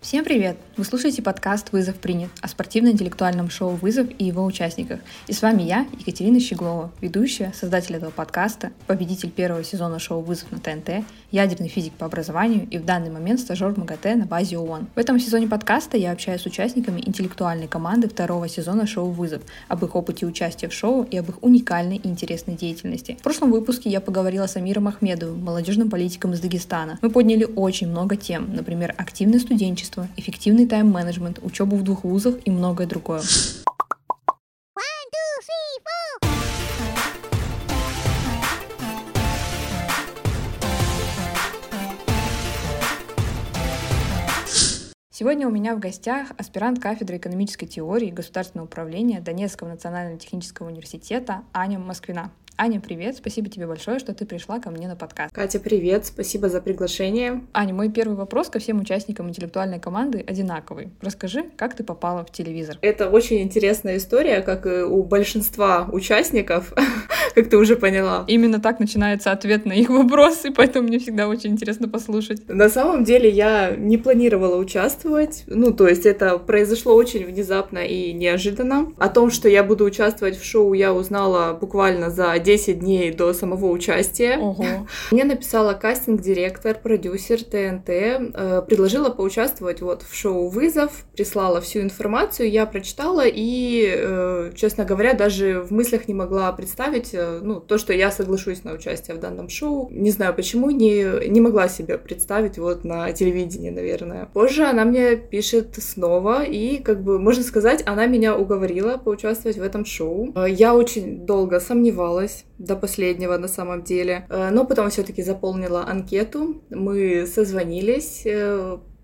Всем привет! Вы слушаете подкаст «Вызов принят» о спортивно-интеллектуальном шоу «Вызов» и его участниках. И с вами я, Екатерина Щеглова, ведущая, создатель этого подкаста, победитель первого сезона шоу «Вызов» на ТНТ, ядерный физик по образованию и в данный момент стажер в МАГАТЭ на базе ООН. В этом сезоне подкаста я общаюсь с участниками интеллектуальной команды второго сезона шоу «Вызов», об их опыте участия в шоу и об их уникальной и интересной деятельности. В прошлом выпуске я поговорила с Амиром Ахмедовым, молодежным политиком из Дагестана. Мы подняли очень много тем, например, активное студенчество, эффективный тайм-менеджмент, учебу в двух вузах и многое другое. Сегодня у меня в гостях аспирант кафедры экономической теории и государственного управления Донецкого национального технического университета Аня Москвина. Аня, привет, спасибо тебе большое, что ты пришла ко мне на подкаст. Катя, привет, спасибо за приглашение. Аня, мой первый вопрос ко всем участникам интеллектуальной команды одинаковый. Расскажи, как ты попала в телевизор? Это очень интересная история, как и у большинства участников, как ты уже поняла. Именно так начинается ответ на их вопросы, поэтому мне всегда очень интересно послушать. На самом деле я не планировала участвовать, то есть это произошло очень внезапно и неожиданно. О том, что я буду участвовать в шоу, я узнала буквально за 10 дней до самого участия. Ого. Мне написала кастинг-директор, продюсер ТНТ, предложила поучаствовать в шоу «Вызов», прислала всю информацию, я прочитала и, честно говоря, даже в мыслях не могла представить то, что я соглашусь на участие в данном шоу. Не знаю почему, не могла себе представить на телевидении, наверное. Позже она мне пишет снова и, можно сказать, она меня уговорила поучаствовать в этом шоу. Я очень долго сомневалась, до последнего на самом деле. Но потом все-таки заполнила анкету, мы созвонились,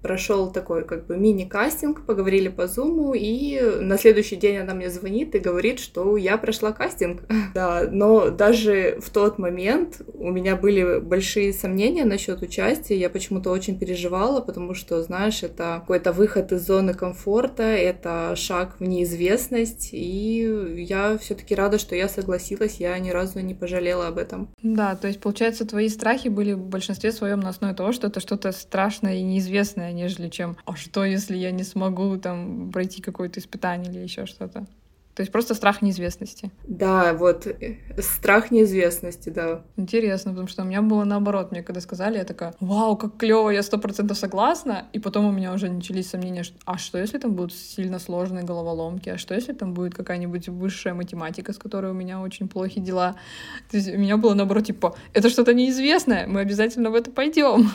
прошел такой мини-кастинг, поговорили по зуму, и на следующий день она мне звонит и говорит, что я прошла кастинг. Да, но даже в тот момент у меня были большие сомнения насчет участия, я почему-то очень переживала, потому что, знаешь, это какой-то выход из зоны комфорта, это шаг в неизвестность, и я все-таки рада, что я согласилась, я ни разу не пожалела об этом. Да, то есть, получается, твои страхи были в большинстве своем на основе того, что это что-то страшное и неизвестное, нежели чем «а что, если я не смогу пройти какое-то испытание или еще что-то». То есть просто страх неизвестности. Да, страх неизвестности, да. Интересно, потому что у меня было наоборот. Мне когда сказали, я такая, вау, как клево, я 100% согласна. И потом у меня уже начались сомнения, а что если там будут сильно сложные головоломки? А что если там будет какая-нибудь высшая математика, с которой у меня очень плохие дела? То есть у меня было наоборот, это что-то неизвестное, мы обязательно в это пойдем.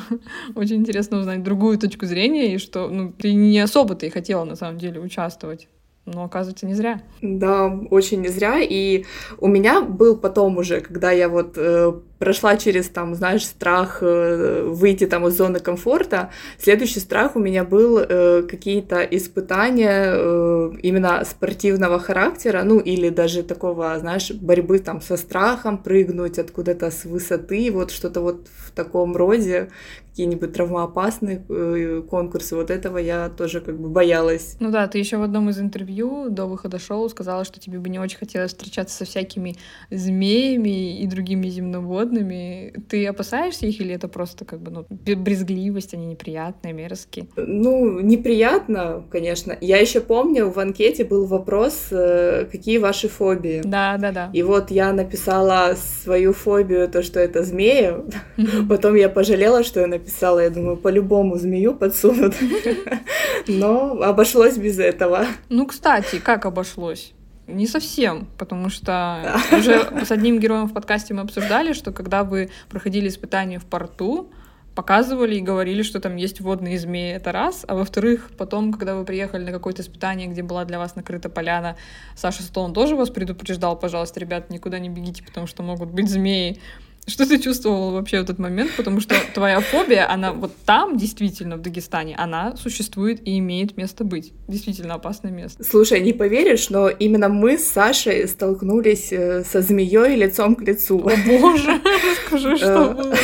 Очень интересно узнать другую точку зрения, и что, ты не особо-то и хотела на самом деле участвовать. Но, оказывается, не зря. Да, очень не зря. И у меня был потом уже, когда я прошла через, страх выйти из зоны комфорта. Следующий страх у меня был какие-то испытания именно спортивного характера, или даже такого, борьбы со страхом, прыгнуть откуда-то с высоты, что-то в таком роде, какие-нибудь травмоопасные конкурсы. Этого я тоже боялась. Ну да, ты еще в одном из интервью до выхода шоу сказала, что тебе бы не очень хотелось встречаться со всякими змеями и другими земноводными. Ты опасаешься их или это просто брезгливость, они неприятные, мерзкие? Неприятно, конечно. Я еще помню, в анкете был вопрос, какие ваши фобии. Да. И я написала свою фобию, то, что это змеи. Потом я пожалела, что я написала. Я думаю, по-любому змею подсунут. Но обошлось без этого. Кстати, как обошлось? Не совсем, потому что уже с одним героем в подкасте мы обсуждали, что когда вы проходили испытания в порту, показывали и говорили, что там есть водные змеи, это раз, а во-вторых, потом, когда вы приехали на какое-то испытание, где была для вас накрыта поляна, Саша Стоун тоже вас предупреждал, пожалуйста, ребят, никуда не бегите, потому что могут быть змеи. Что ты чувствовала вообще в этот момент? Потому что твоя фобия, она там, действительно, в Дагестане, она существует и имеет место быть. Действительно опасное место. Слушай, не поверишь, но именно мы с Сашей столкнулись со змеей лицом к лицу. О боже, расскажи, что было.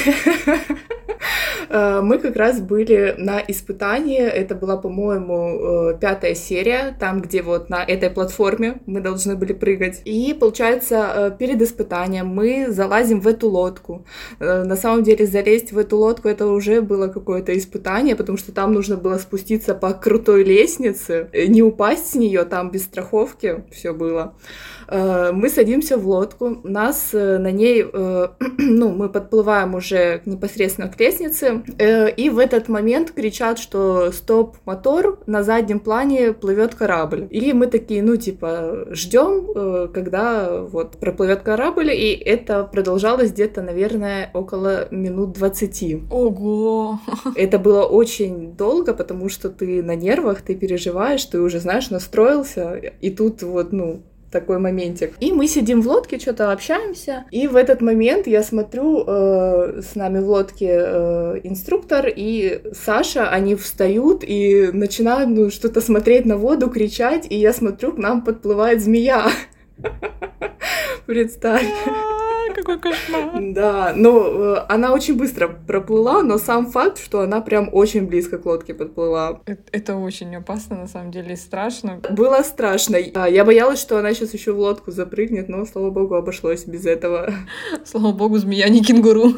мы как раз были на испытании, это была, по-моему, 5-я серия, там, где вот на этой платформе мы должны были прыгать. И, получается, перед испытанием мы залазим в эту лодку. На самом деле, залезть в эту лодку, это уже было какое-то испытание, потому что там нужно было спуститься по крутой лестнице, не упасть с нее, там без страховки все было. Мы садимся в лодку, нас на ней, ну, мы подплываем уже непосредственно к лестнице, и в этот момент кричат, что стоп, мотор, на заднем плане плывет корабль. И мы такие, ну, типа, ждем, когда вот проплывет корабль, и это продолжалось где-то, наверное, около минут 20. Ого! Это было очень долго, потому что ты на нервах, ты переживаешь, ты уже, знаешь, настроился, и тут вот, ну, такой моментик. И мы сидим в лодке, что-то общаемся, и в этот момент я смотрю, с нами в лодке инструктор и Саша, они встают и начинают, ну, что-то смотреть на воду, кричать, и я смотрю, к нам подплывает змея. Представь. Какой кошмар. Да, но она очень быстро проплыла, но сам факт, что она прям очень близко к лодке подплыла. Это очень опасно, на самом деле, и страшно. Было страшно. Я боялась, что она сейчас еще в лодку запрыгнет, но, слава богу, обошлось без этого. Слава богу, змея не кенгуру.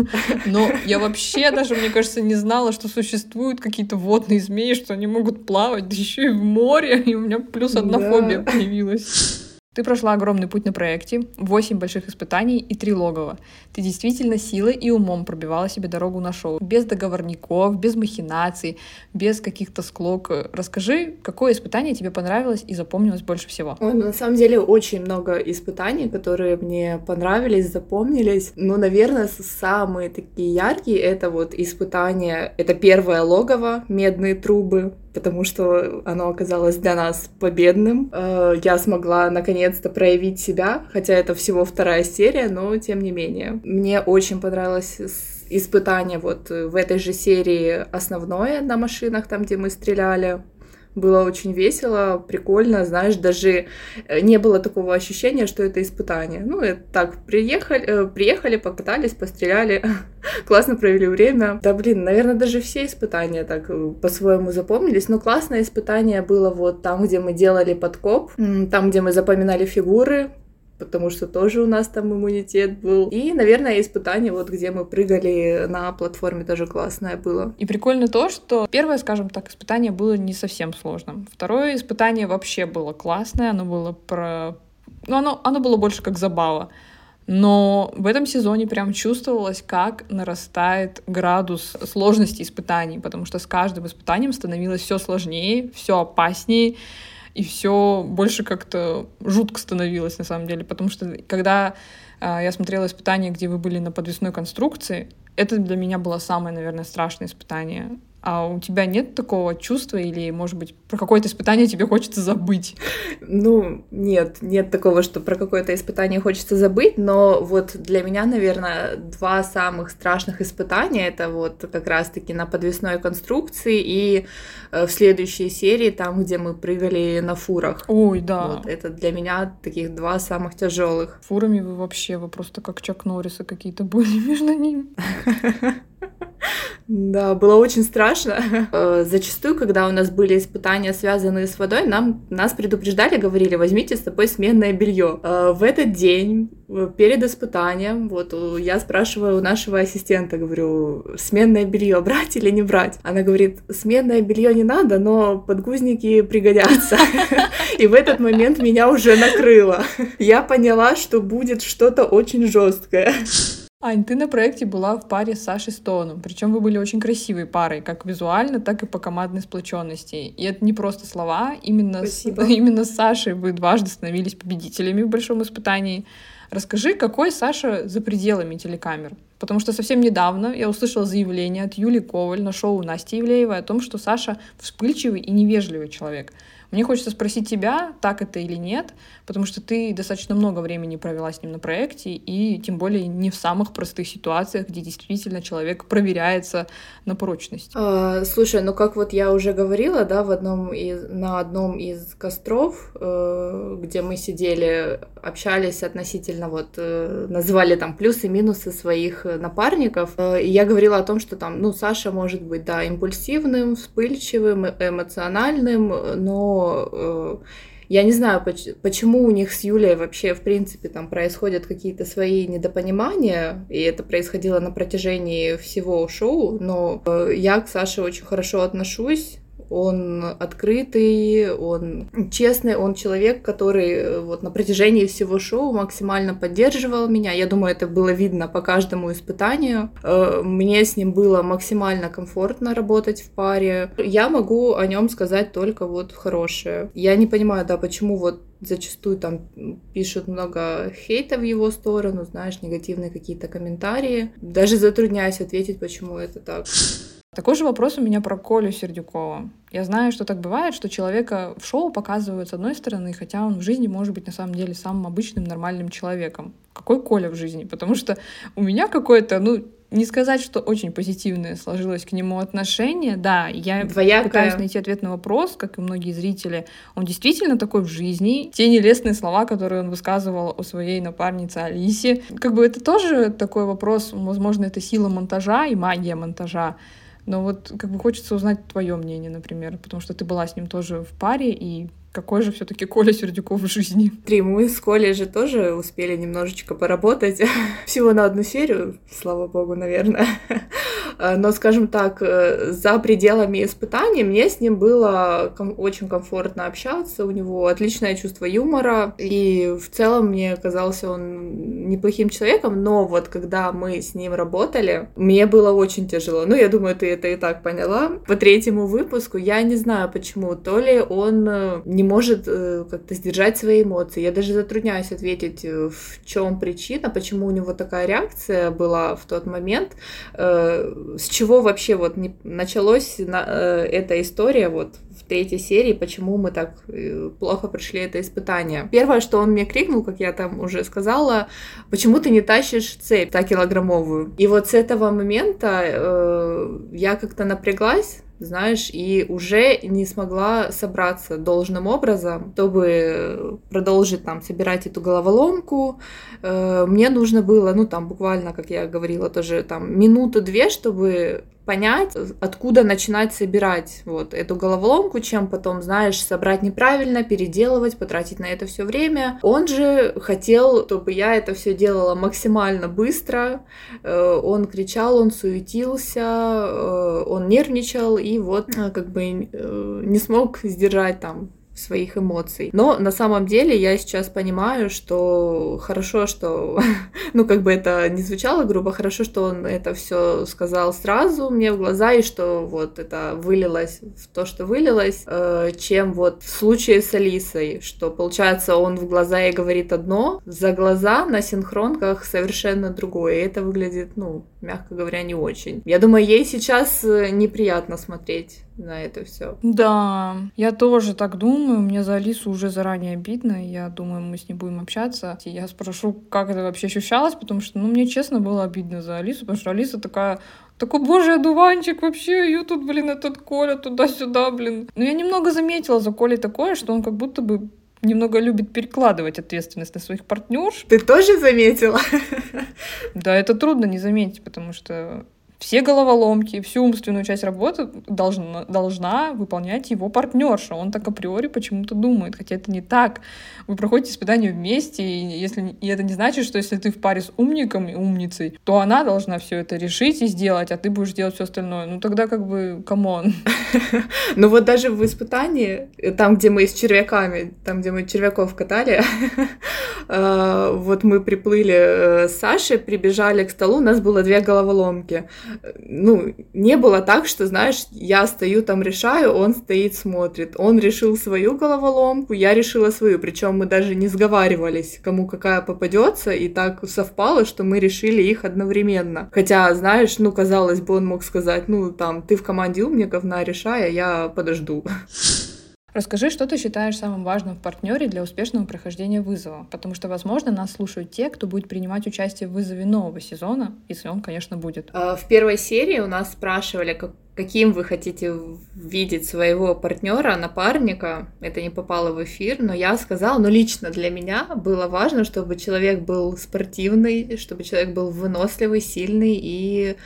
Но я вообще даже, мне кажется, не знала, что существуют какие-то водные змеи, что они могут плавать, да еще и в море. И у меня плюс одна фобия появилась. Ты прошла огромный путь на проекте, 8 больших испытаний и 3 логова. Ты действительно силой и умом пробивала себе дорогу на шоу. Без договорников, без махинаций, без каких-то склок. Расскажи, какое испытание тебе понравилось и запомнилось больше всего? Ой, ну, на самом деле очень много испытаний, которые мне понравились, запомнились. Но, наверное, самые такие яркие — это вот испытание, это первое логово «Медные трубы», потому что оно оказалось для нас победным. Я смогла наконец-то проявить себя, хотя это всего 2-я серия, но тем не менее. Мне очень понравилось испытание вот в этой же серии «Основное» на машинах, там, где мы стреляли. Было очень весело, прикольно, знаешь, даже не было такого ощущения, что это испытание. Ну, это так, приехали, покатались, постреляли, классно провели время. Да, блин, наверное, даже все испытания так по-своему запомнились, но классное испытание было вот там, где мы делали подкоп, там, где мы запоминали фигуры, потому что тоже у нас там иммунитет был. И, наверное, испытание, вот где мы прыгали на платформе, тоже классное было. И прикольно то, что первое, скажем так, испытание было не совсем сложным. Второе испытание вообще было классное, оно было про... Ну, оно было больше как забава. Но в этом сезоне прям чувствовалось, как нарастает градус сложности испытаний, потому что с каждым испытанием становилось все сложнее, все опаснее, и все больше как-то жутко становилось, на самом деле. Потому что, когда я смотрела испытания, где вы были на подвесной конструкции, это для меня было самое, наверное, страшное испытание. А у тебя нет такого чувства? Или, может быть, про какое-то испытание тебе хочется забыть? Ну, нет такого, что про какое-то испытание хочется забыть. Но вот для меня, наверное, 2 самых страшных испытания — это вот как раз-таки на подвесной конструкции и в следующей серии, там, где мы прыгали на фурах. Ой, да. Вот, это для меня таких 2 самых тяжелых. Фурами вы просто как Чак Норриса какие-то были между ними. Да, было очень страшно. Зачастую, когда у нас были испытания, связанные с водой, нас предупреждали, говорили, возьмите с собой сменное белье. В этот день, перед испытанием, вот я спрашиваю у нашего ассистента, говорю, сменное белье брать или не брать? Она говорит, сменное белье не надо, но подгузники пригодятся. И в этот момент меня уже накрыло. Я поняла, что будет что-то очень жесткое. Ань, ты на проекте была в паре с Сашей Стоуном, причем вы были очень красивой парой, как визуально, так и по командной сплоченности. И это не просто слова, именно с Сашей вы дважды становились победителями в большом испытании. Расскажи, какой Саша за пределами телекамер? Потому что совсем недавно я услышала заявление от Юлии Коваль на шоу Насти Ивлеевой о том, что Саша вспыльчивый и невежливый человек. Мне хочется спросить тебя, так это или нет, потому что ты достаточно много времени провела с ним на проекте, и тем более не в самых простых ситуациях, где действительно человек проверяется на прочность. Слушай, ну как вот я уже говорила, да, на одном из костров, где мы сидели, общались относительно, вот, назвали там плюсы и минусы своих напарников, и я говорила о том, что там, ну, Саша может быть, да, импульсивным, вспыльчивым, эмоциональным, но я не знаю, почему у них с Юлей вообще, в принципе, там происходят какие-то свои недопонимания, и это происходило на протяжении всего шоу, но я к Саше очень хорошо отношусь. Он открытый, он честный, он человек, который вот на протяжении всего шоу максимально поддерживал меня. Я думаю, это было видно по каждому испытанию. Мне с ним было максимально комфортно работать в паре. Я могу о нем сказать только вот хорошее. Я не понимаю, да, почему вот зачастую там пишут много хейта в его сторону, знаешь, негативные какие-то комментарии. Даже затрудняюсь ответить, почему это так. Такой же вопрос у меня про Колю Сердюкова. Я знаю, что так бывает, что человека в шоу показывают с одной стороны, хотя он в жизни может быть на самом деле самым обычным нормальным человеком. Какой Коля в жизни? Потому что у меня какое-то, ну, не сказать, что очень позитивное сложилось к нему отношение. Да, я пытаюсь найти ответ на вопрос, как и многие зрители. Он действительно такой в жизни. Те нелестные слова, которые он высказывал о своей напарнице Алисе. Как бы это тоже такой вопрос. Возможно, это сила монтажа и магия монтажа. Но вот как бы хочется узнать твое мнение, например, потому что ты была с ним тоже в паре, и какой же все-таки Коля Сердюков в жизни? Мы с Колей же тоже успели немножечко поработать. Всего на одну серию, слава богу, наверное. Но, скажем так, за пределами испытаний мне с ним было очень комфортно общаться. У него отличное чувство юмора. И в целом мне казался он неплохим человеком. Но вот когда мы с ним работали, мне было очень тяжело. Ну, я думаю, ты это и так поняла. По третьему выпуску я не знаю почему. То ли он не может как-то сдержать свои эмоции. Я даже затрудняюсь ответить, в чем причина, почему у него такая реакция была в тот момент. С чего вообще вот началась эта история вот в третьей серии, почему мы так плохо прошли это испытание. Первое, что он мне крикнул, как я там уже сказала, почему ты не тащишь цепь 100-килограммовую. И вот с этого момента я как-то напряглась, знаешь, и уже не смогла собраться должным образом, чтобы продолжить там собирать эту головоломку. Мне нужно было, ну там буквально, как я говорила, тоже там минуту-две, чтобы понять, откуда начинать собирать вот эту головоломку, чем потом, знаешь, собрать неправильно, переделывать, потратить на это все время. Он же хотел, чтобы я это все делала максимально быстро. Он кричал, он суетился, он нервничал и вот как бы не смог сдержать там своих эмоций. Но на самом деле я сейчас понимаю, что хорошо, что, ну как бы это не звучало грубо, хорошо, что он это все сказал сразу мне в глаза, и что вот это вылилось в то, что вылилось, чем вот в случае с Алисой, что получается он в глаза ей говорит одно, за глаза на синхронках совершенно другое, и это выглядит, ну, мягко говоря, не очень. Я думаю, ей сейчас неприятно смотреть на это все. Да, я тоже так думаю. Мне за Алису уже заранее обидно. Я думаю, мы с ней будем общаться. И я спрошу, как это вообще ощущалось, потому что, ну, мне честно было обидно за Алису, потому что Алиса такой божий одуванчик вообще, ее тут, блин, этот Коля туда-сюда, блин. Но я немного заметила за Колей такое, что он как будто бы немного любит перекладывать ответственность на своих партнерш. Ты тоже заметила? Да, это трудно не заметить, потому что все головоломки, всю умственную часть работы должна выполнять его партнерша. Он так априори почему-то думает, хотя это не так. Вы проходите испытания вместе, и это не значит, что если ты в паре с умником и умницей, то она должна все это решить и сделать, а ты будешь делать все остальное. Ну тогда как бы, камон. Ну вот даже в испытании, там, где мы с червяками, там, где мы червяков катали, вот мы приплыли с Сашей, прибежали к столу, у нас было 2 головоломки. Ну, не было так, что, знаешь, я стою там решаю, он стоит смотрит. Он решил свою головоломку, я решила свою. Причем мы даже не сговаривались, кому какая попадется, и так совпало, что мы решили их одновременно. Хотя, знаешь, ну, казалось бы, он мог сказать, ну, там, ты в команде умников, на, решай, а я подожду. Расскажи, что ты считаешь самым важным в партнере для успешного прохождения вызова, потому что, возможно, нас слушают те, кто будет принимать участие в вызове нового сезона, если он, конечно, будет. В первой серии у нас спрашивали, каким вы хотите видеть своего партнера, напарника. Это не попало в эфир, но я сказала, лично для меня было важно, чтобы человек был спортивный, чтобы человек был выносливый, сильный и...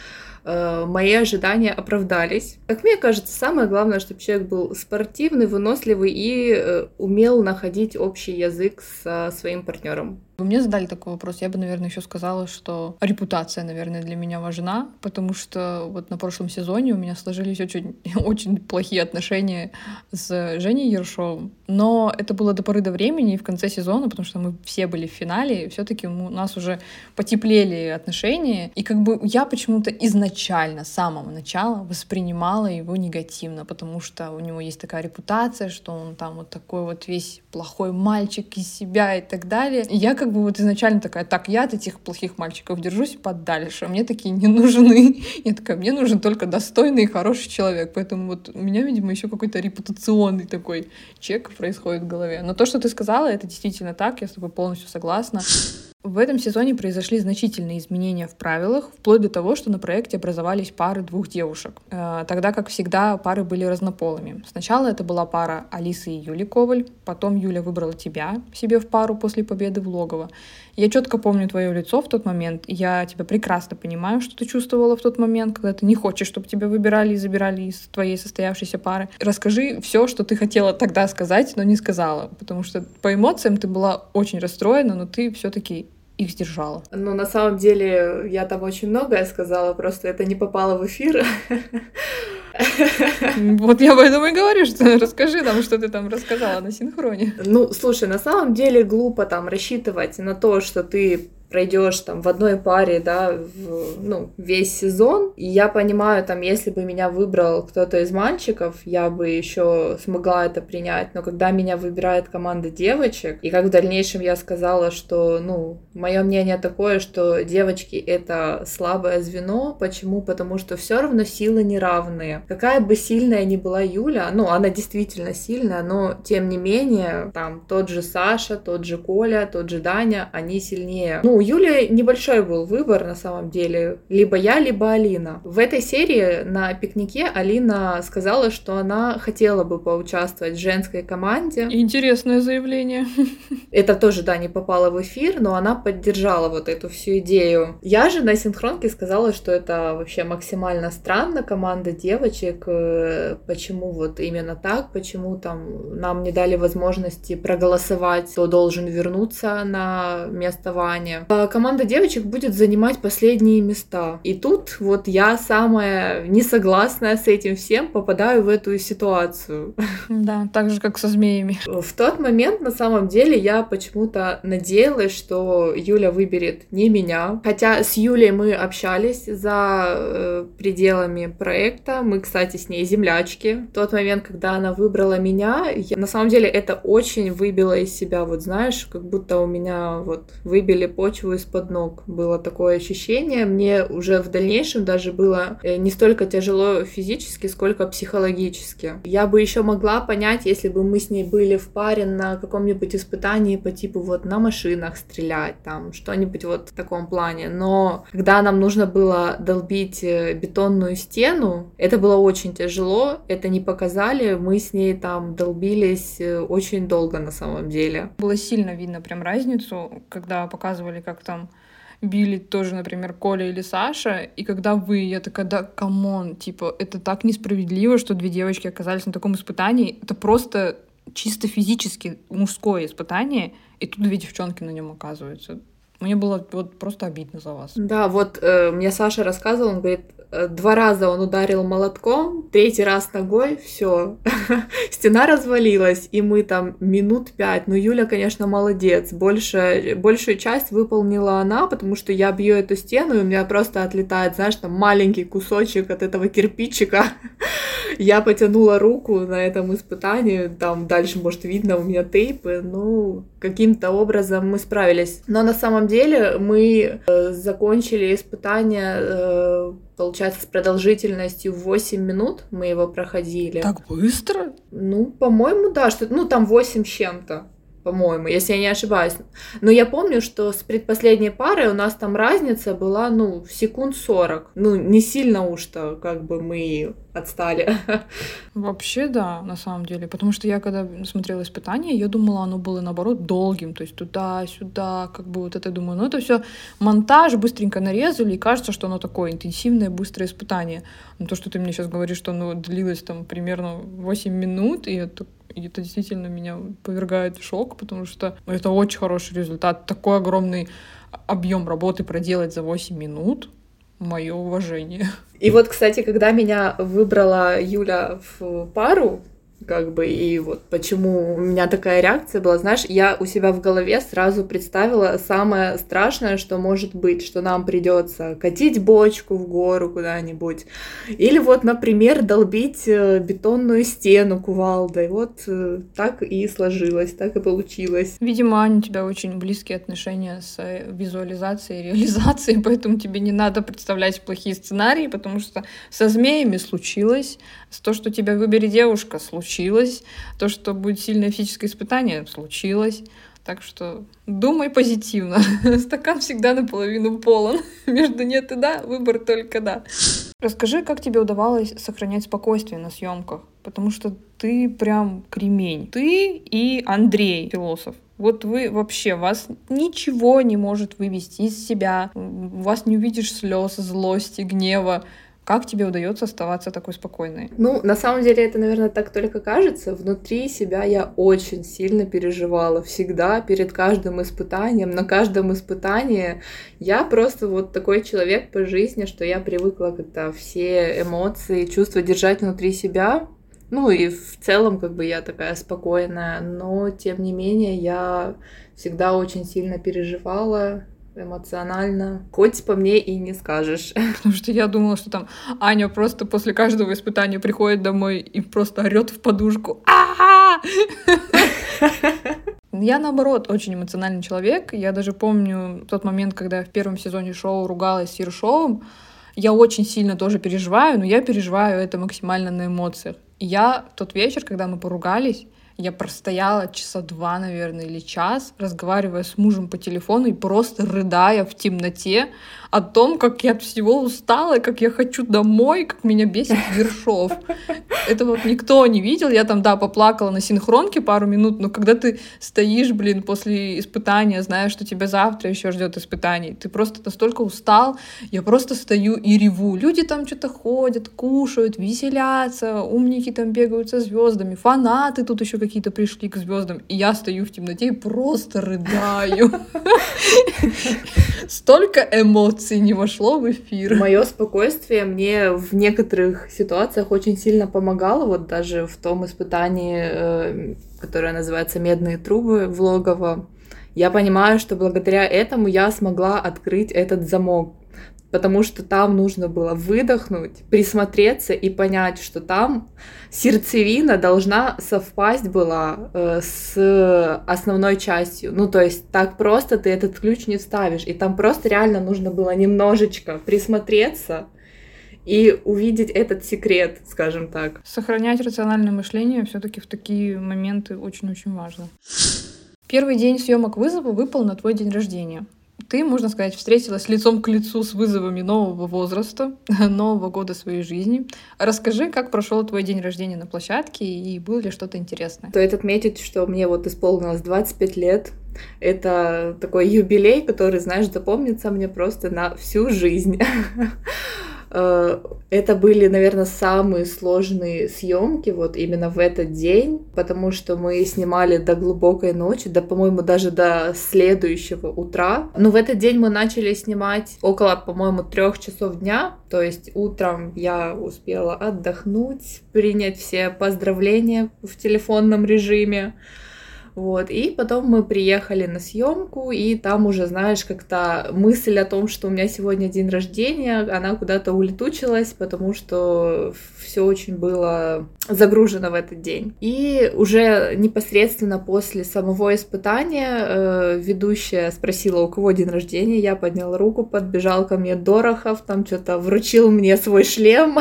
мои ожидания оправдались. Как мне кажется, самое главное, чтобы человек был спортивный, выносливый и умел находить общий язык со своим партнером. Вы мне задали такой вопрос, я бы, наверное, еще сказала, что репутация, наверное, для меня важна, потому что вот на прошлом сезоне у меня сложились очень плохие отношения с Женей Ершовым, но это было до поры до времени и в конце сезона, потому что мы все были в финале, и все-таки у нас уже потеплели отношения, и как бы я почему-то изначально, с самого начала воспринимала его негативно, потому что у него есть такая репутация, что он там вот такой вот весь плохой мальчик из себя и так далее. И я изначально такая, так, я от этих плохих мальчиков держусь подальше, мне такие не нужны. Я такая, мне нужен только достойный и хороший человек. Поэтому у меня, видимо, еще какой-то репутационный такой чек происходит в голове. Но то, что ты сказала, это действительно так, я с тобой полностью согласна. В этом сезоне произошли значительные изменения в правилах, вплоть до того, что на проекте образовались пары двух девушек, тогда как всегда пары были разнополыми. Сначала это была пара Алисы и Юли Коваль, потом Юля выбрала тебя себе в пару после победы в Логово. Я четко помню твое лицо в тот момент, и я тебя прекрасно понимаю, что ты чувствовала в тот момент, когда ты не хочешь, чтобы тебя выбирали и забирали из твоей состоявшейся пары. Расскажи все, что ты хотела тогда сказать, но не сказала, потому что по эмоциям ты была очень расстроена, но ты все-таки их сдержала. Ну, на самом деле, я там очень многое сказала, просто это не попало в эфир. Вот я поэтому и говорю, что расскажи нам, что ты там рассказала на синхроне. Ну, слушай, на самом деле глупо там рассчитывать на то, что ты пройдешь там в одной паре, да, весь сезон. И я понимаю, там, если бы меня выбрал кто-то из мальчиков, я бы еще смогла это принять. Но когда меня выбирает команда девочек, и как в дальнейшем я сказала, что, мое мнение такое, что девочки — это слабое звено. Почему? Потому что все равно силы неравные. Какая бы сильная ни была Юля, она действительно сильная, но тем не менее, там, тот же Саша, тот же Коля, тот же Даня, они сильнее. У Юли небольшой был выбор, на самом деле. Либо я, либо Алина. В этой серии на пикнике Алина сказала, что она хотела бы поучаствовать в женской команде. Интересное заявление. Это тоже, да, не попало в эфир, но она поддержала вот эту всю идею. Я же на синхронке сказала, что это вообще максимально странно, команда девочек. Почему вот именно так? Почему там нам не дали возможности проголосовать, кто должен вернуться на место Вани? Команда девочек будет занимать последние места. И тут вот я самая несогласная с этим всем попадаю в эту ситуацию. Да, так же, как со змеями. В тот момент, на самом деле, я почему-то надеялась, что Юля выберет не меня. Хотя с Юлей мы общались за пределами проекта. Мы, кстати, с ней землячки. В тот момент, когда она выбрала меня, я, на самом деле, это очень выбило из себя. Как будто у меня выбили почву из-под ног. Было такое ощущение. Мне уже в дальнейшем даже было не столько тяжело физически, сколько психологически. Я бы еще могла понять, если бы мы с ней были в паре на каком-нибудь испытании по типу на машинах стрелять, там что-нибудь в таком плане. Но когда нам нужно было долбить бетонную стену, это было очень тяжело, это не показали. Мы с ней там долбились очень долго на самом деле. Было сильно видно прям разницу, когда показывали, как там били тоже, например, Коля или Саша, и когда я такая, да, камон, это так несправедливо, что две девочки оказались на таком испытании, это просто чисто физически мужское испытание, и тут две девчонки на нем оказываются. Мне было просто обидно за вас. Да, мне Саша рассказывал, он говорит, 2 раза он ударил молотком, 3-й раз ногой, все, стена развалилась, и мы там минут 5. Юля, конечно, молодец, большую часть выполнила она, потому что я бью эту стену, и у меня просто отлетает, маленький кусочек от этого кирпичика. Я потянула руку на этом испытании, там дальше, может, видно у меня тейпы, каким-то образом мы справились. Но на самом деле мы закончили испытание Получается, с продолжительностью 8 минут мы его проходили. Так быстро? Ну, по-моему, да. Ну, там 8 с чем-то, по-моему, если я не ошибаюсь. Но я помню, что с предпоследней парой у нас там разница была, ну, секунд 40. Ну, не сильно уж-то, как бы, мы отстали. Вообще, да, на самом деле. Потому что я, когда смотрела испытание, я думала, оно было, наоборот, долгим. То есть туда-сюда, как бы вот это, думаю, ну, это все монтаж, быстренько нарезали, и кажется, что оно такое интенсивное, быстрое испытание. Но то, что ты мне сейчас говоришь, что оно длилось там примерно 8 минут, и это действительно меня повергает в шок, потому что это очень хороший результат. Такой огромный объем работы проделать за 8 минут. Мое уважение. И вот, кстати, когда меня выбрала Юля в пару, как бы, и вот почему у меня такая реакция была, знаешь, я у себя в голове сразу представила самое страшное, что может быть, что нам придется катить бочку в гору куда-нибудь, или вот, например, долбить бетонную стену кувалдой. Вот так и сложилось, так и получилось. Видимо, Аня, у тебя очень близкие отношения с визуализацией и реализацией, поэтому тебе не надо представлять плохие сценарии, потому что со змеями случилось, то, что тебя выберет девушка, случилось. То, что будет сильное физическое испытание, случилось. Так что думай позитивно. Стакан всегда наполовину полон. Между нет и да, выбор только да. Расскажи, как тебе удавалось сохранять спокойствие на съемках? Потому что ты прям кремень. Ты и Андрей, философ. Вот вы вообще, вас ничего не может вывести из себя. У вас не увидишь слез, злости, гнева. Как тебе удается оставаться такой спокойной? Ну, на самом деле, это, наверное, так только кажется. Внутри себя я очень сильно переживала. Всегда, перед каждым испытанием, на каждом испытании. Я просто вот такой человек по жизни, что я привыкла как-то все эмоции, чувства держать внутри себя. Ну, и в целом, как бы, я такая спокойная. Но, тем не менее, я всегда очень сильно переживала. Эмоционально. Хоть по мне и не скажешь. Потому что я думала, что там Аня просто после каждого испытания приходит домой и просто орёт в подушку. Я, наоборот, очень эмоциональный человек. Я даже помню тот момент, когда я в первом сезоне шоу ругалась с Ершовым. Я очень сильно тоже переживаю, но я переживаю это максимально на эмоциях. И я тот вечер, когда мы поругались, я простояла часа 2, наверное, или час, разговаривая с мужем по телефону и просто рыдая в темноте о том, как я от всего устала, как я хочу домой, как меня бесит Ершов. Это вот никто не видел. Я там, да, поплакала на синхронке пару минут, но когда ты стоишь, блин, после испытания, знаешь, что тебя завтра еще ждет испытаний, ты просто настолько устал, я просто стою и реву. Люди там что-то ходят, кушают, веселятся, умники там бегают со звездами, фанаты тут еще какие-то пришли к звездам, и я стою в темноте и просто рыдаю. Столько эмоций не вошло в эфир. Мое спокойствие мне в некоторых ситуациях очень сильно помогало, вот даже в том испытании, которое называется «Медные трубы» в Логово. Я понимаю, что благодаря этому я смогла открыть этот замок, потому что там нужно было выдохнуть, присмотреться и понять, что там сердцевина должна совпасть была с основной частью. Ну, то есть так просто ты этот ключ не вставишь. И там просто реально нужно было немножечко присмотреться и увидеть этот секрет, скажем так. Сохранять рациональное мышление все-таки в такие моменты очень-очень важно. Первый день съемок «Вызова» выпал на твой день рождения. Ты, можно сказать, встретилась лицом к лицу с вызовами нового возраста, нового года своей жизни. Расскажи, как прошел твой день рождения на площадке и было ли что-то интересное? Стоит отметить, что мне вот исполнилось 25 лет. Это такой юбилей, который, знаешь, запомнится мне просто на всю жизнь. Это были, наверное, самые сложные съемки вот именно в этот день, потому что мы снимали до глубокой ночи, да, по-моему, даже до следующего утра. Но в этот день мы начали снимать около, по-моему, 3 часов дня, то есть утром я успела отдохнуть, принять все поздравления в телефонном режиме. Вот. И потом мы приехали на съемку, и там уже, знаешь, как-то мысль о том, что у меня сегодня день рождения, она куда-то улетучилась, потому что все очень было загружено в этот день. И уже непосредственно после самого испытания ведущая спросила, у кого день рождения, я подняла руку, подбежал ко мне Дорохов, там что-то вручил мне свой шлем.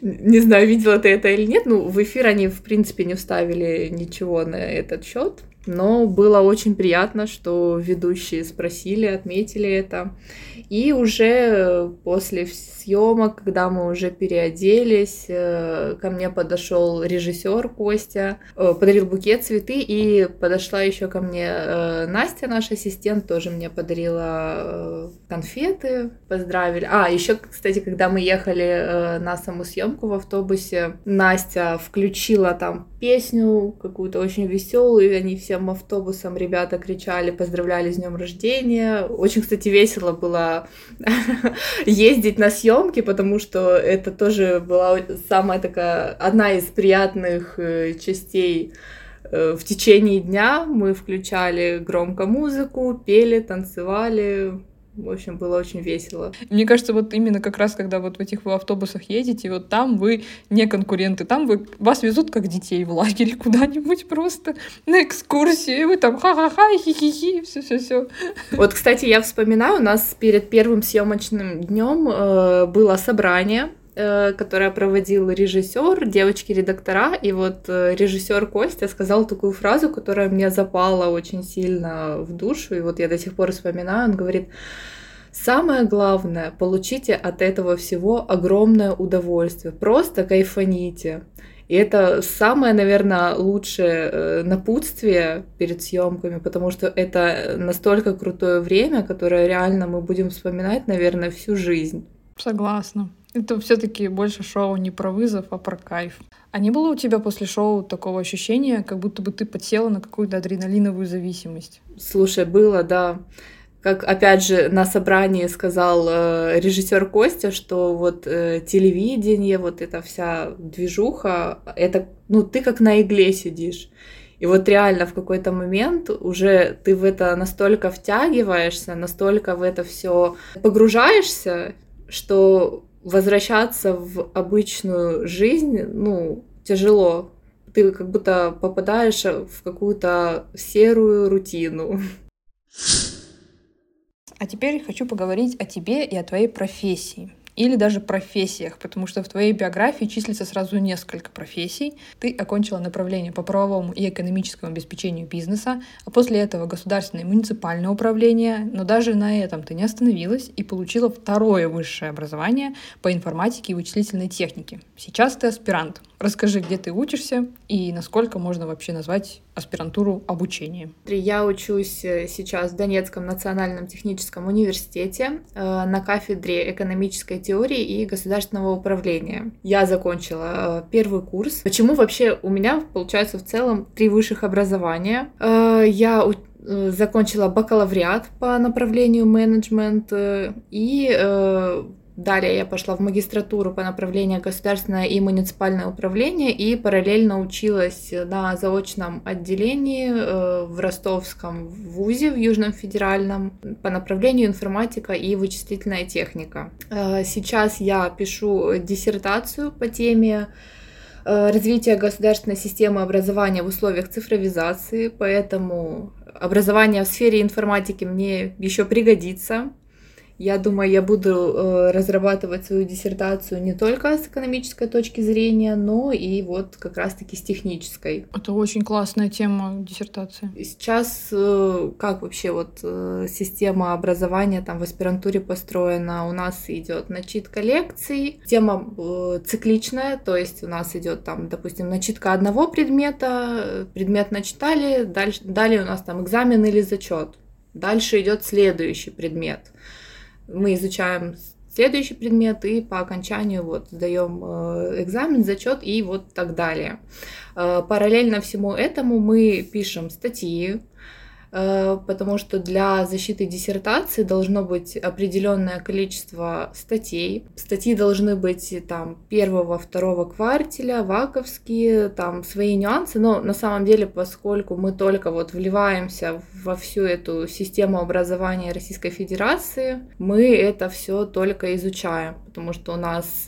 Не знаю, видела ты это или нет, ну, в эфир они, в принципе, не вставили ничего на этот счет, но было очень приятно, что ведущие спросили, отметили это. И уже после съемок, когда мы уже переоделись, ко мне подошел режиссер Костя, подарил букет, цветы, и подошла еще ко мне Настя, наш ассистент, тоже мне подарила конфеты, поздравили. А, еще, кстати, когда мы ехали на саму съемку в автобусе, Настя включила там песню какую-то очень веселую, они всем автобусом ребята кричали, поздравляли с днем рождения. Очень, кстати, весело было ездить на съемки, потому что это тоже была самая такая, одна из приятных частей. В течение дня мы включали громко музыку, пели, танцевали. В общем, было очень весело. Мне кажется, вот именно как раз, когда вот в этих вы автобусах едете, вот там вы не конкуренты, там вас везут как детей в лагере куда-нибудь просто на экскурсию, и вы там ха-ха-ха, хи-хи-хи, все-все-все. Вот, кстати, я вспоминаю, у нас перед первым съемочным днем было собрание, которое проводил режиссер, девочки-редактора, и вот режиссер Костя сказал такую фразу, которая мне запала очень сильно в душу, и вот я до сих пор вспоминаю, он говорит: «Самое главное, получите от этого всего огромное удовольствие, просто кайфаните». И это самое, наверное, лучшее напутствие перед съемками, потому что это настолько крутое время, которое реально мы будем вспоминать, наверное, всю жизнь. Согласна. Это все-таки больше шоу не про вызов, а про кайф. А не было у тебя после шоу такого ощущения, как будто бы ты подсела на какую-то адреналиновую зависимость? Слушай, было, да. Как, опять же, на собрании сказал режиссер Костя, что вот телевидение, вот эта вся движуха, это, ну, ты как на игле сидишь. И вот реально в какой-то момент уже ты в это настолько втягиваешься, настолько в это все погружаешься, что возвращаться в обычную жизнь, ну, тяжело. Ты как будто попадаешь в какую-то серую рутину. А теперь хочу поговорить о тебе и о твоей профессии. Или даже профессиях, потому что в твоей биографии числится сразу несколько профессий. Ты окончила направление по правовому и экономическому обеспечению бизнеса, а после этого государственное и муниципальное управление, но даже на этом ты не остановилась и получила второе высшее образование по информатике и вычислительной технике. Сейчас ты аспирант. Расскажи, где ты учишься и насколько можно вообще назвать аспирантуру обучением. Я учусь сейчас в Донецком национальном техническом университете на кафедре экономической теории и государственного управления. Я закончила первый курс. Почему вообще у меня получается в целом 3 высших образования? Я закончила бакалавриат по направлению менеджмент и... Далее я пошла в магистратуру по направлению государственное и муниципальное управление и параллельно училась на заочном отделении в Ростовском вузе, в Южном Федеральном, по направлению информатика и вычислительная техника. Сейчас я пишу диссертацию по теме развития государственной системы образования в условиях цифровизации, поэтому образование в сфере информатики мне еще пригодится. Я думаю, я буду разрабатывать свою диссертацию не только с экономической точки зрения, но и вот как раз-таки с технической. Это очень классная тема диссертации. Сейчас как вообще вот система образования там в аспирантуре построена? У нас идет начитка лекций. Тема цикличная, то есть у нас идет там, допустим, начитка одного предмета, предмет начитали, далее у нас там экзамен или зачет. Дальше идет следующий предмет. Мы изучаем следующий предмет и по окончанию вот сдаем экзамен, зачет и вот так далее. Параллельно всему этому мы пишем статьи, потому что для защиты диссертации должно быть определенное количество статей. Статьи должны быть там первого-второго квартиля, ваковские, там свои нюансы, но на самом деле, поскольку мы только вот вливаемся во всю эту систему образования Российской Федерации, мы это все только изучаем, потому что у нас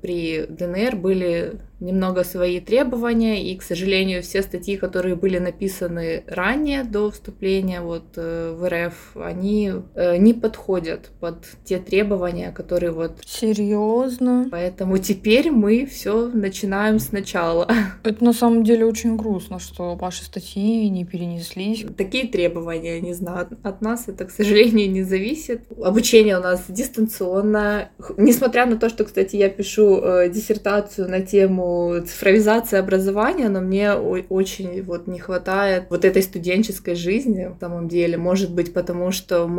при ДНР были немного свои требования, и, к сожалению, все статьи, которые были написаны ранее, до вступления вот в РФ, они не подходят под те требования, которые вот... Серьезно? Поэтому теперь мы все начинаем сначала. Это на самом деле очень грустно, что ваши статьи не перенеслись. Такие требования, не знаю, от нас это, к сожалению, не зависит. Обучение у нас дистанционное. Несмотря на то, что, кстати, я пишу диссертацию на тему цифровизация образования, но мне очень вот не хватает вот этой студенческой жизни, на самом деле. Может быть, потому что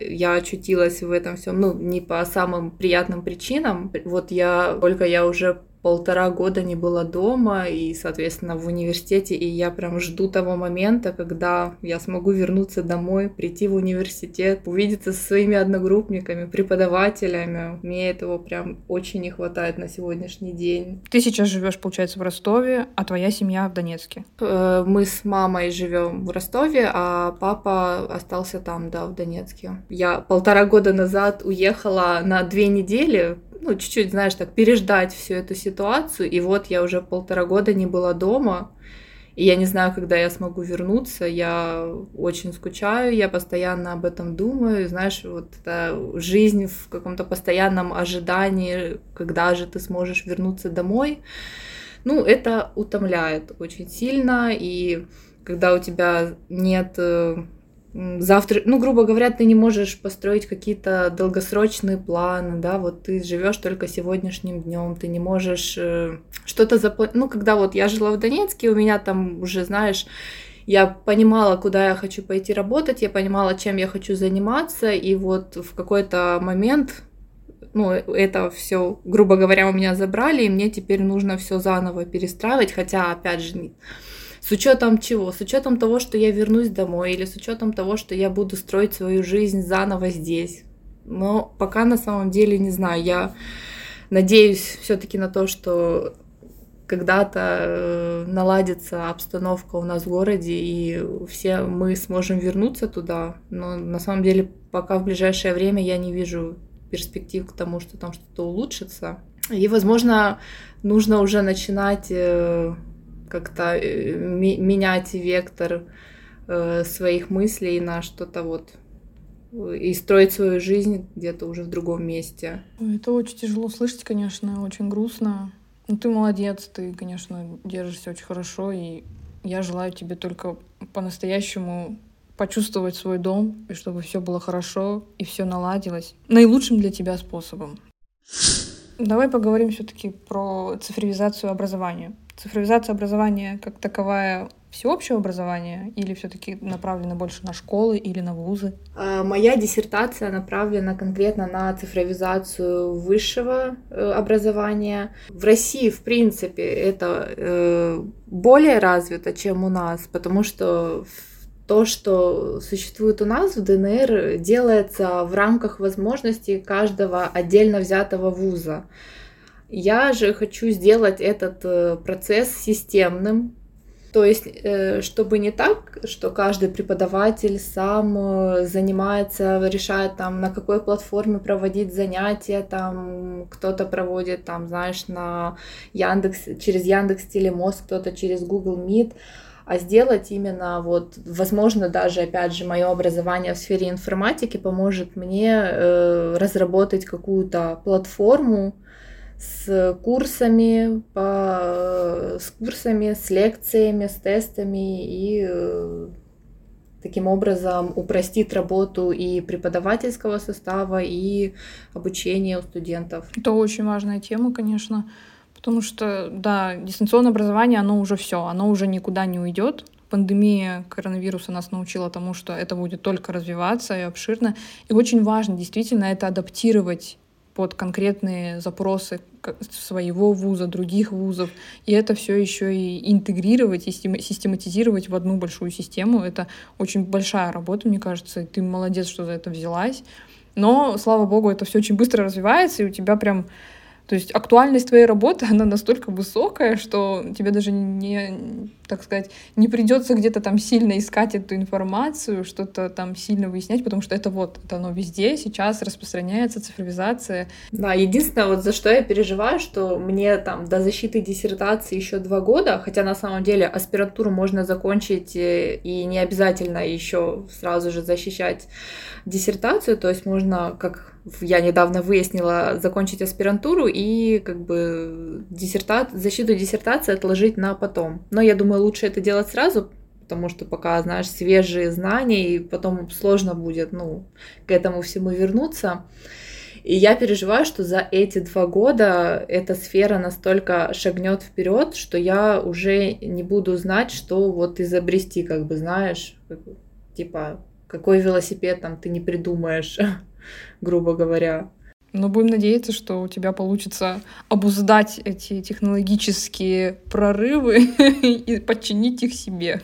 я очутилась в этом всем, ну, не по самым приятным причинам. Вот я уже полтора года не была дома и, соответственно, в университете, и я прям жду того момента, когда я смогу вернуться домой, прийти в университет, увидеться со своими одногруппниками, преподавателями. Мне этого прям очень не хватает на сегодняшний день. Ты сейчас живешь, получается, в Ростове, а твоя семья в Донецке? Мы с мамой живем в Ростове, а папа остался там, да, в Донецке. Я полтора года назад уехала на 2 недели, ну, чуть-чуть, знаешь, так, переждать всю эту ситуацию, и вот я уже полтора года не была дома, и я не знаю, когда я смогу вернуться, я очень скучаю, я постоянно об этом думаю, знаешь, вот эта жизнь в каком-то постоянном ожидании, когда же ты сможешь вернуться домой, ну, это утомляет очень сильно, и когда у тебя нет... Завтра, ну, грубо говоря, ты не можешь построить какие-то долгосрочные планы, да, вот ты живешь только сегодняшним днем, ты не можешь что-то запланировать. Ну, когда вот я жила в Донецке, у меня там уже, знаешь, я понимала, куда я хочу пойти работать, я понимала, чем я хочу заниматься, и вот в какой-то момент, ну, это все, грубо говоря, у меня забрали, и мне теперь нужно все заново перестраивать, хотя, опять же, с учетом чего? С учетом того, что я вернусь домой, или с учетом того, что я буду строить свою жизнь заново здесь. Но пока на самом деле не знаю. Я надеюсь все-таки на то, что когда-то наладится обстановка у нас в городе, и все мы сможем вернуться туда. Но на самом деле пока в ближайшее время я не вижу перспектив к тому, что там что-то улучшится. И, возможно, нужно уже начинать... как-то менять вектор своих мыслей на что-то вот и строить свою жизнь где-то уже в другом месте. Это очень тяжело слышать, конечно, очень грустно. Но ты молодец, ты, конечно, держишься очень хорошо, и я желаю тебе только по-настоящему почувствовать свой дом, и чтобы все было хорошо, и все наладилось наилучшим для тебя способом. Давай поговорим все-таки про цифровизацию образования. Цифровизация образования как таковая всеобщее образование или все-таки направлена больше на школы или на вузы? Моя диссертация направлена конкретно на цифровизацию высшего образования. В России, в принципе, это более развито, чем у нас, потому что то, что существует у нас в ДНР, делается в рамках возможностей каждого отдельно взятого вуза. Я же хочу сделать этот процесс системным, то есть чтобы не так, что каждый преподаватель сам занимается, решает там, на какой платформе проводить занятия, там кто-то проводит там, знаешь, на Яндекс, через Яндекс.Телемост, кто-то через Google Meet. А сделать именно вот, возможно, даже, опять же, мое образование в сфере информатики поможет мне разработать какую-то платформу с курсами, с лекциями, с тестами и таким образом упростит работу и преподавательского состава, и обучение у студентов. Это очень важная тема, конечно. Потому что, да, дистанционное образование, оно уже все, оно уже никуда не уйдет. Пандемия коронавируса нас научила тому, что это будет только развиваться и обширно. И очень важно действительно это адаптировать под конкретные запросы своего вуза, других вузов. И это все еще и интегрировать, и систематизировать в одну большую систему. Это очень большая работа, мне кажется. И ты молодец, что за это взялась. Но, слава богу, это все очень быстро развивается, и у тебя прям... То есть актуальность твоей работы, она настолько высокая, что тебе даже не, так сказать, не придется где-то там сильно искать эту информацию, что-то там сильно выяснять, потому что это вот, это оно везде сейчас распространяется, цифровизация. Да, единственное, вот за что я переживаю, что мне там до защиты диссертации еще 2 года, хотя на самом деле аспирантуру можно закончить и не обязательно еще сразу же защищать диссертацию, то есть можно, как я недавно выяснила, закончить аспирантуру и как бы защиту диссертации отложить на потом. Но я думаю, лучше это делать сразу, потому что пока, знаешь, свежие знания, и потом сложно будет, ну, к этому всему вернуться. И я переживаю, что за эти 2 года эта сфера настолько шагнет вперед, что я уже не буду знать, что вот изобрести, как бы, знаешь, типа, какой велосипед там ты не придумаешь, грубо говоря. Но будем надеяться, что у тебя получится обуздать эти технологические прорывы и подчинить их себе.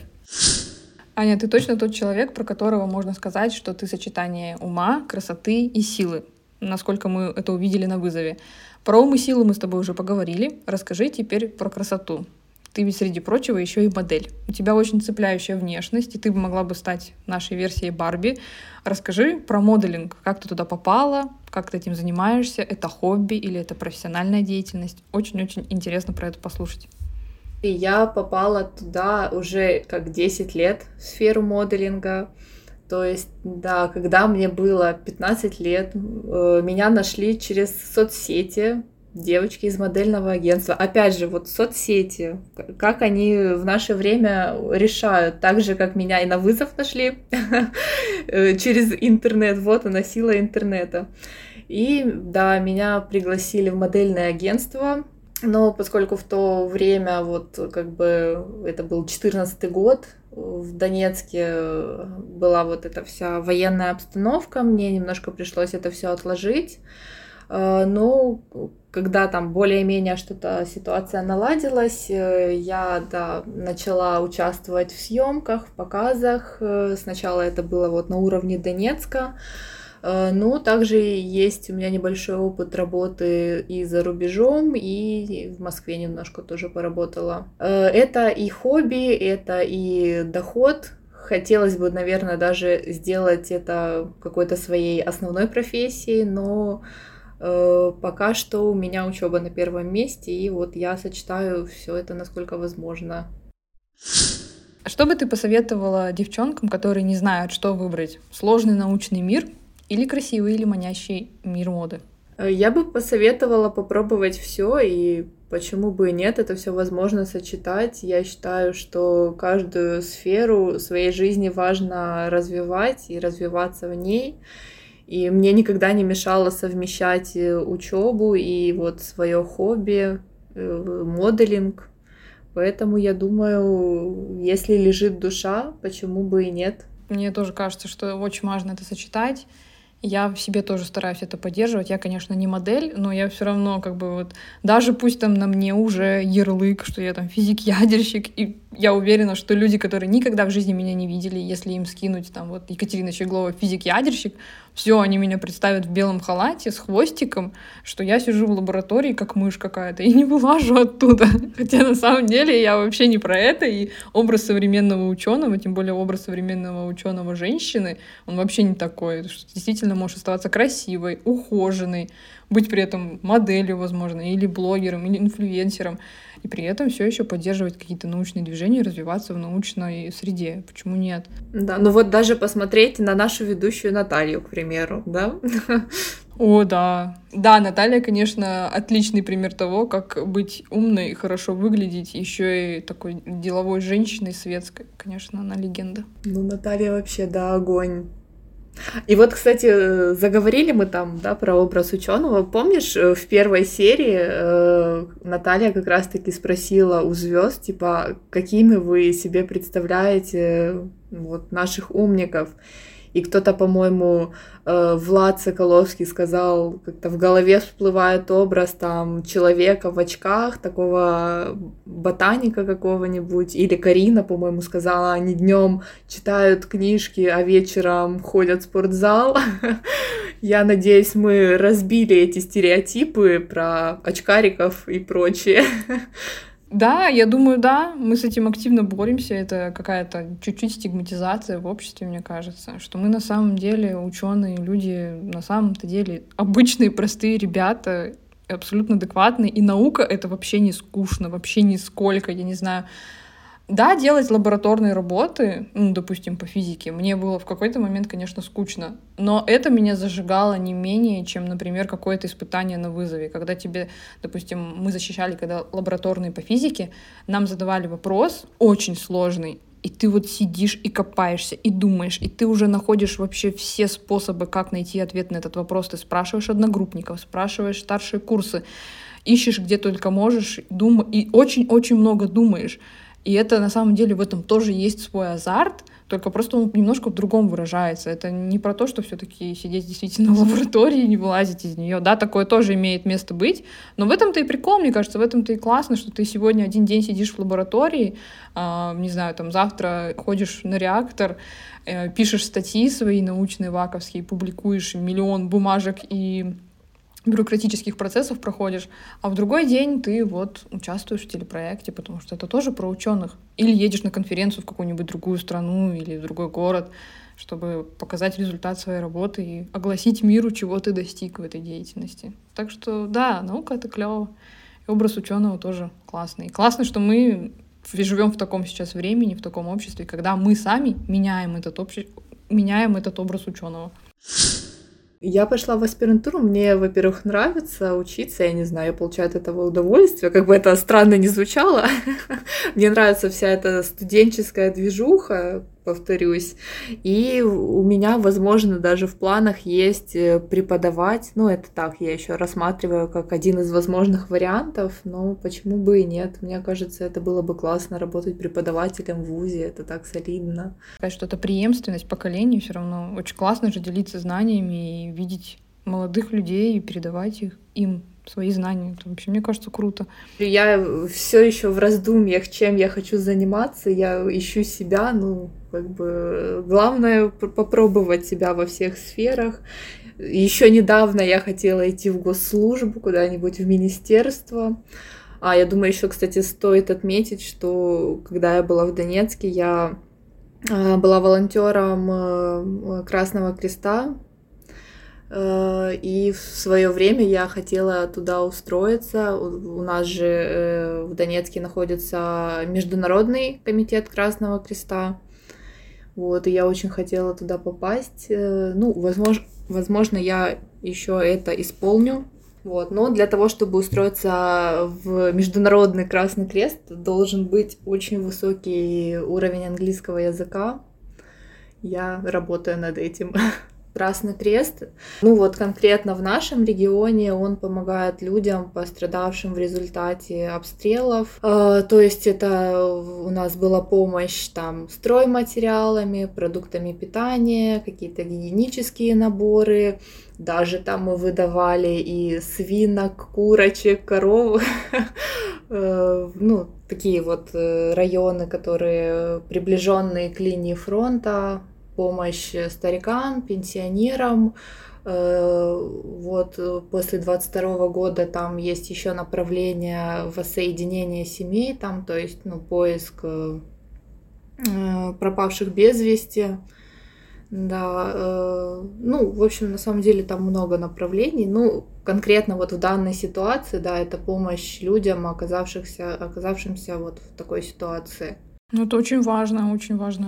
Аня, ты точно тот человек, про которого можно сказать, что ты сочетание ума, красоты и силы, насколько мы это увидели на вызове. Про ум и силу мы с тобой уже поговорили. Расскажи теперь про красоту. Ты ведь, среди прочего, еще и модель. У тебя очень цепляющая внешность, и ты могла бы стать нашей версией Барби. Расскажи про моделинг. Как ты туда попала? Как ты этим занимаешься? Это хобби или это профессиональная деятельность? Очень-очень интересно про это послушать. Я попала туда уже как 10 лет в сферу моделинга. То есть, да, когда мне было 15 лет, меня нашли через соцсети, девочки из модельного агентства. Опять же, вот соцсети, как они в наше время решают, так же, как меня и на вызов нашли через интернет, вот она сила интернета. И да, меня пригласили в модельное агентство, но поскольку в то время, вот как бы это был 14-й год, в Донецке была вот эта вся военная обстановка, мне немножко пришлось это все отложить. Но когда там более-менее что-то ситуация наладилась, я, да, начала участвовать в съемках, в показах. Сначала это было вот на уровне Донецка, но также есть у меня небольшой опыт работы и за рубежом, и в Москве немножко тоже поработала. Это и хобби, это и доход. Хотелось бы, наверное, даже сделать это какой-то своей основной профессией, но... Пока что у меня учеба на первом месте, и вот я сочетаю все это насколько возможно. Что бы ты посоветовала девчонкам, которые не знают, что выбрать? Сложный научный мир или красивый или манящий мир моды? Я бы посоветовала попробовать все, и почему бы и нет, это все возможно сочетать. Я считаю, что каждую сферу своей жизни важно развивать и развиваться в ней. И мне никогда не мешало совмещать учебу и вот свое хобби, моделинг. Поэтому я думаю, если лежит душа, почему бы и нет. Мне тоже кажется, что очень важно это сочетать. Я в себе тоже стараюсь это поддерживать. Я, конечно, не модель, но я все равно как бы вот... Даже пусть там на мне уже ярлык, что я там физик-ядерщик, и я уверена, что люди, которые никогда в жизни меня не видели, если им скинуть там вот Екатерина Щеглова физик-ядерщик, все, они меня представят в белом халате с хвостиком, что я сижу в лаборатории, как мышь какая-то, и не вылажу оттуда. Хотя на самом деле я вообще не про это, и образ современного ученого, тем более образ современного ученого женщины, он вообще не такой, что действительно можешь оставаться красивой, ухоженной, быть при этом моделью, возможно, или блогером, или инфлюенсером, и при этом все еще поддерживать какие-то научные движения, развиваться в научной среде. Почему нет? Да, ну вот даже посмотреть на нашу ведущую Наталью, к примеру, да? О, да. Да, Наталья, конечно, отличный пример того, как быть умной, хорошо выглядеть, еще и такой деловой женщиной, светской. Конечно, она легенда. Ну, Наталья вообще, да, огонь. И вот, кстати, заговорили мы там, да, про образ ученого. Помнишь, в первой серии Наталья как раз-таки спросила у звезд, типа, какими вы себе представляете вот наших умников? И кто-то, по-моему, Влад Соколовский сказал, как-то в голове всплывает образ там человека в очках, такого ботаника какого-нибудь. Или Карина, по-моему, сказала, они днем читают книжки, а вечером ходят в спортзал. Я надеюсь, мы разбили эти стереотипы про очкариков и прочее. Да, я думаю, да, мы с этим активно боремся, это какая-то чуть-чуть стигматизация в обществе, мне кажется, что мы на самом деле ученые, люди, на самом-то деле обычные, простые ребята, абсолютно адекватные, и наука — это вообще не скучно, вообще нисколько, я не знаю. Да, делать лабораторные работы, допустим, по физике, мне было в какой-то момент, конечно, скучно, но это меня зажигало не менее, чем, например, какое-то испытание на вызове, когда тебе, допустим, мы защищали, когда лабораторные по физике, нам задавали вопрос очень сложный, и ты вот сидишь и копаешься, и думаешь, и ты уже находишь вообще все способы, как найти ответ на этот вопрос, ты спрашиваешь одногруппников, спрашиваешь старшие курсы, ищешь где только можешь, и очень-очень много думаешь. И это, на самом деле, в этом тоже есть свой азарт, только просто он немножко в другом выражается. Это не про то, что все-таки сидеть действительно в лаборатории, не вылазить из нее. Да, такое тоже имеет место быть, но в этом-то и прикол, мне кажется, в этом-то и классно, что ты сегодня один день сидишь в лаборатории, не знаю, там завтра ходишь на реактор, пишешь статьи свои научные, ваковские, публикуешь миллион бумажек и бюрократических процессов проходишь, а в другой день ты вот участвуешь в телепроекте, потому что это тоже про ученых. Или едешь на конференцию в какую-нибудь другую страну или в другой город, чтобы показать результат своей работы и огласить миру, чего ты достиг в этой деятельности. Так что да, наука — это клево. И образ ученого тоже классный. И классно, что мы живем в таком сейчас времени, в таком обществе, когда мы сами меняем этот образ ученого. Я пошла в аспирантуру, мне, во-первых, нравится учиться, я не знаю, я получаю от этого удовольствие, как бы это странно ни звучало. Мне нравится вся эта студенческая движуха, повторюсь, и у меня, возможно, даже в планах есть преподавать, ну, это так, я еще рассматриваю как один из возможных вариантов, но почему бы и нет, мне кажется, это было бы классно работать преподавателем в ВУЗе, это так солидно. Конечно, это преемственность поколений все равно, очень классно же делиться знаниями и видеть молодых людей и передавать им свои знания. Это вообще, мне кажется, круто. Я все еще в раздумьях, чем я хочу заниматься. Я ищу себя, главное попробовать себя во всех сферах. Еще недавно я хотела идти в госслужбу, куда-нибудь в министерство. А я думаю, еще, кстати, стоит отметить, что когда я была в Донецке, я была волонтером Красного Креста. И в свое время я хотела туда устроиться. У нас же в Донецке находится Международный комитет Красного Креста. Вот, и я очень хотела туда попасть. Ну, возможно, я еще это исполню. Вот, но для того, чтобы устроиться в Международный Красный Крест, должен быть очень высокий уровень английского языка. Я работаю над этим. Красный Крест, конкретно в нашем регионе он помогает людям, пострадавшим в результате обстрелов, то есть это у нас была помощь там стройматериалами, продуктами питания, какие-то гигиенические наборы, даже там мы выдавали и свинок, курочек, коров, такие вот районы, которые приближенные к линии фронта, помощь старикам, пенсионерам. Вот после 22 года там есть еще направление воссоединения семей, там, то есть, поиск пропавших без вести. Да, в общем, на самом деле там много направлений. Конкретно вот в данной ситуации, да, это помощь людям, оказавшимся вот в такой ситуации. Это очень важная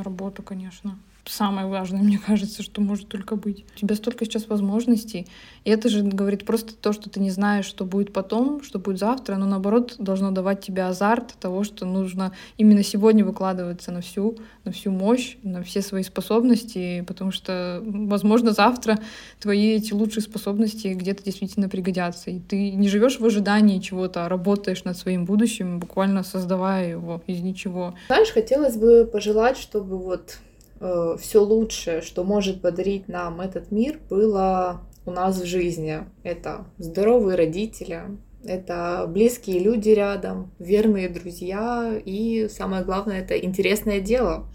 работа, конечно. Самое важное, мне кажется, что может только быть. У тебя столько сейчас возможностей. И это же говорит просто то, что ты не знаешь, что будет потом, что будет завтра, но наоборот должно давать тебе азарт того, что нужно именно сегодня выкладываться на всю мощь, на все свои способности, потому что, возможно, завтра твои эти лучшие способности где-то действительно пригодятся. И ты не живешь в ожидании чего-то, а работаешь над своим будущим, буквально создавая его из ничего. Знаешь, хотелось бы пожелать, чтобы все лучшее, что может подарить нам этот мир, было у нас в жизни. Это здоровые родители, это близкие люди рядом, верные друзья и, самое главное, это интересное дело.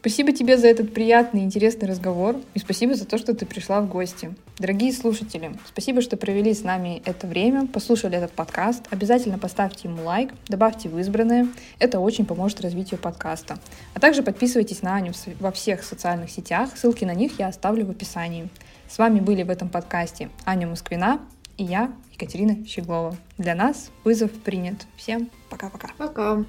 Спасибо тебе за этот приятный и интересный разговор, и спасибо за то, что ты пришла в гости. Дорогие слушатели, спасибо, что провели с нами это время, послушали этот подкаст. Обязательно поставьте ему лайк, добавьте в избранное. Это очень поможет развитию подкаста. А также подписывайтесь на Аню во всех социальных сетях. Ссылки на них я оставлю в описании. С вами были в этом подкасте Аня Москвина и я, Екатерина Щеглова. Для нас вызов принят. Всем пока-пока. Пока.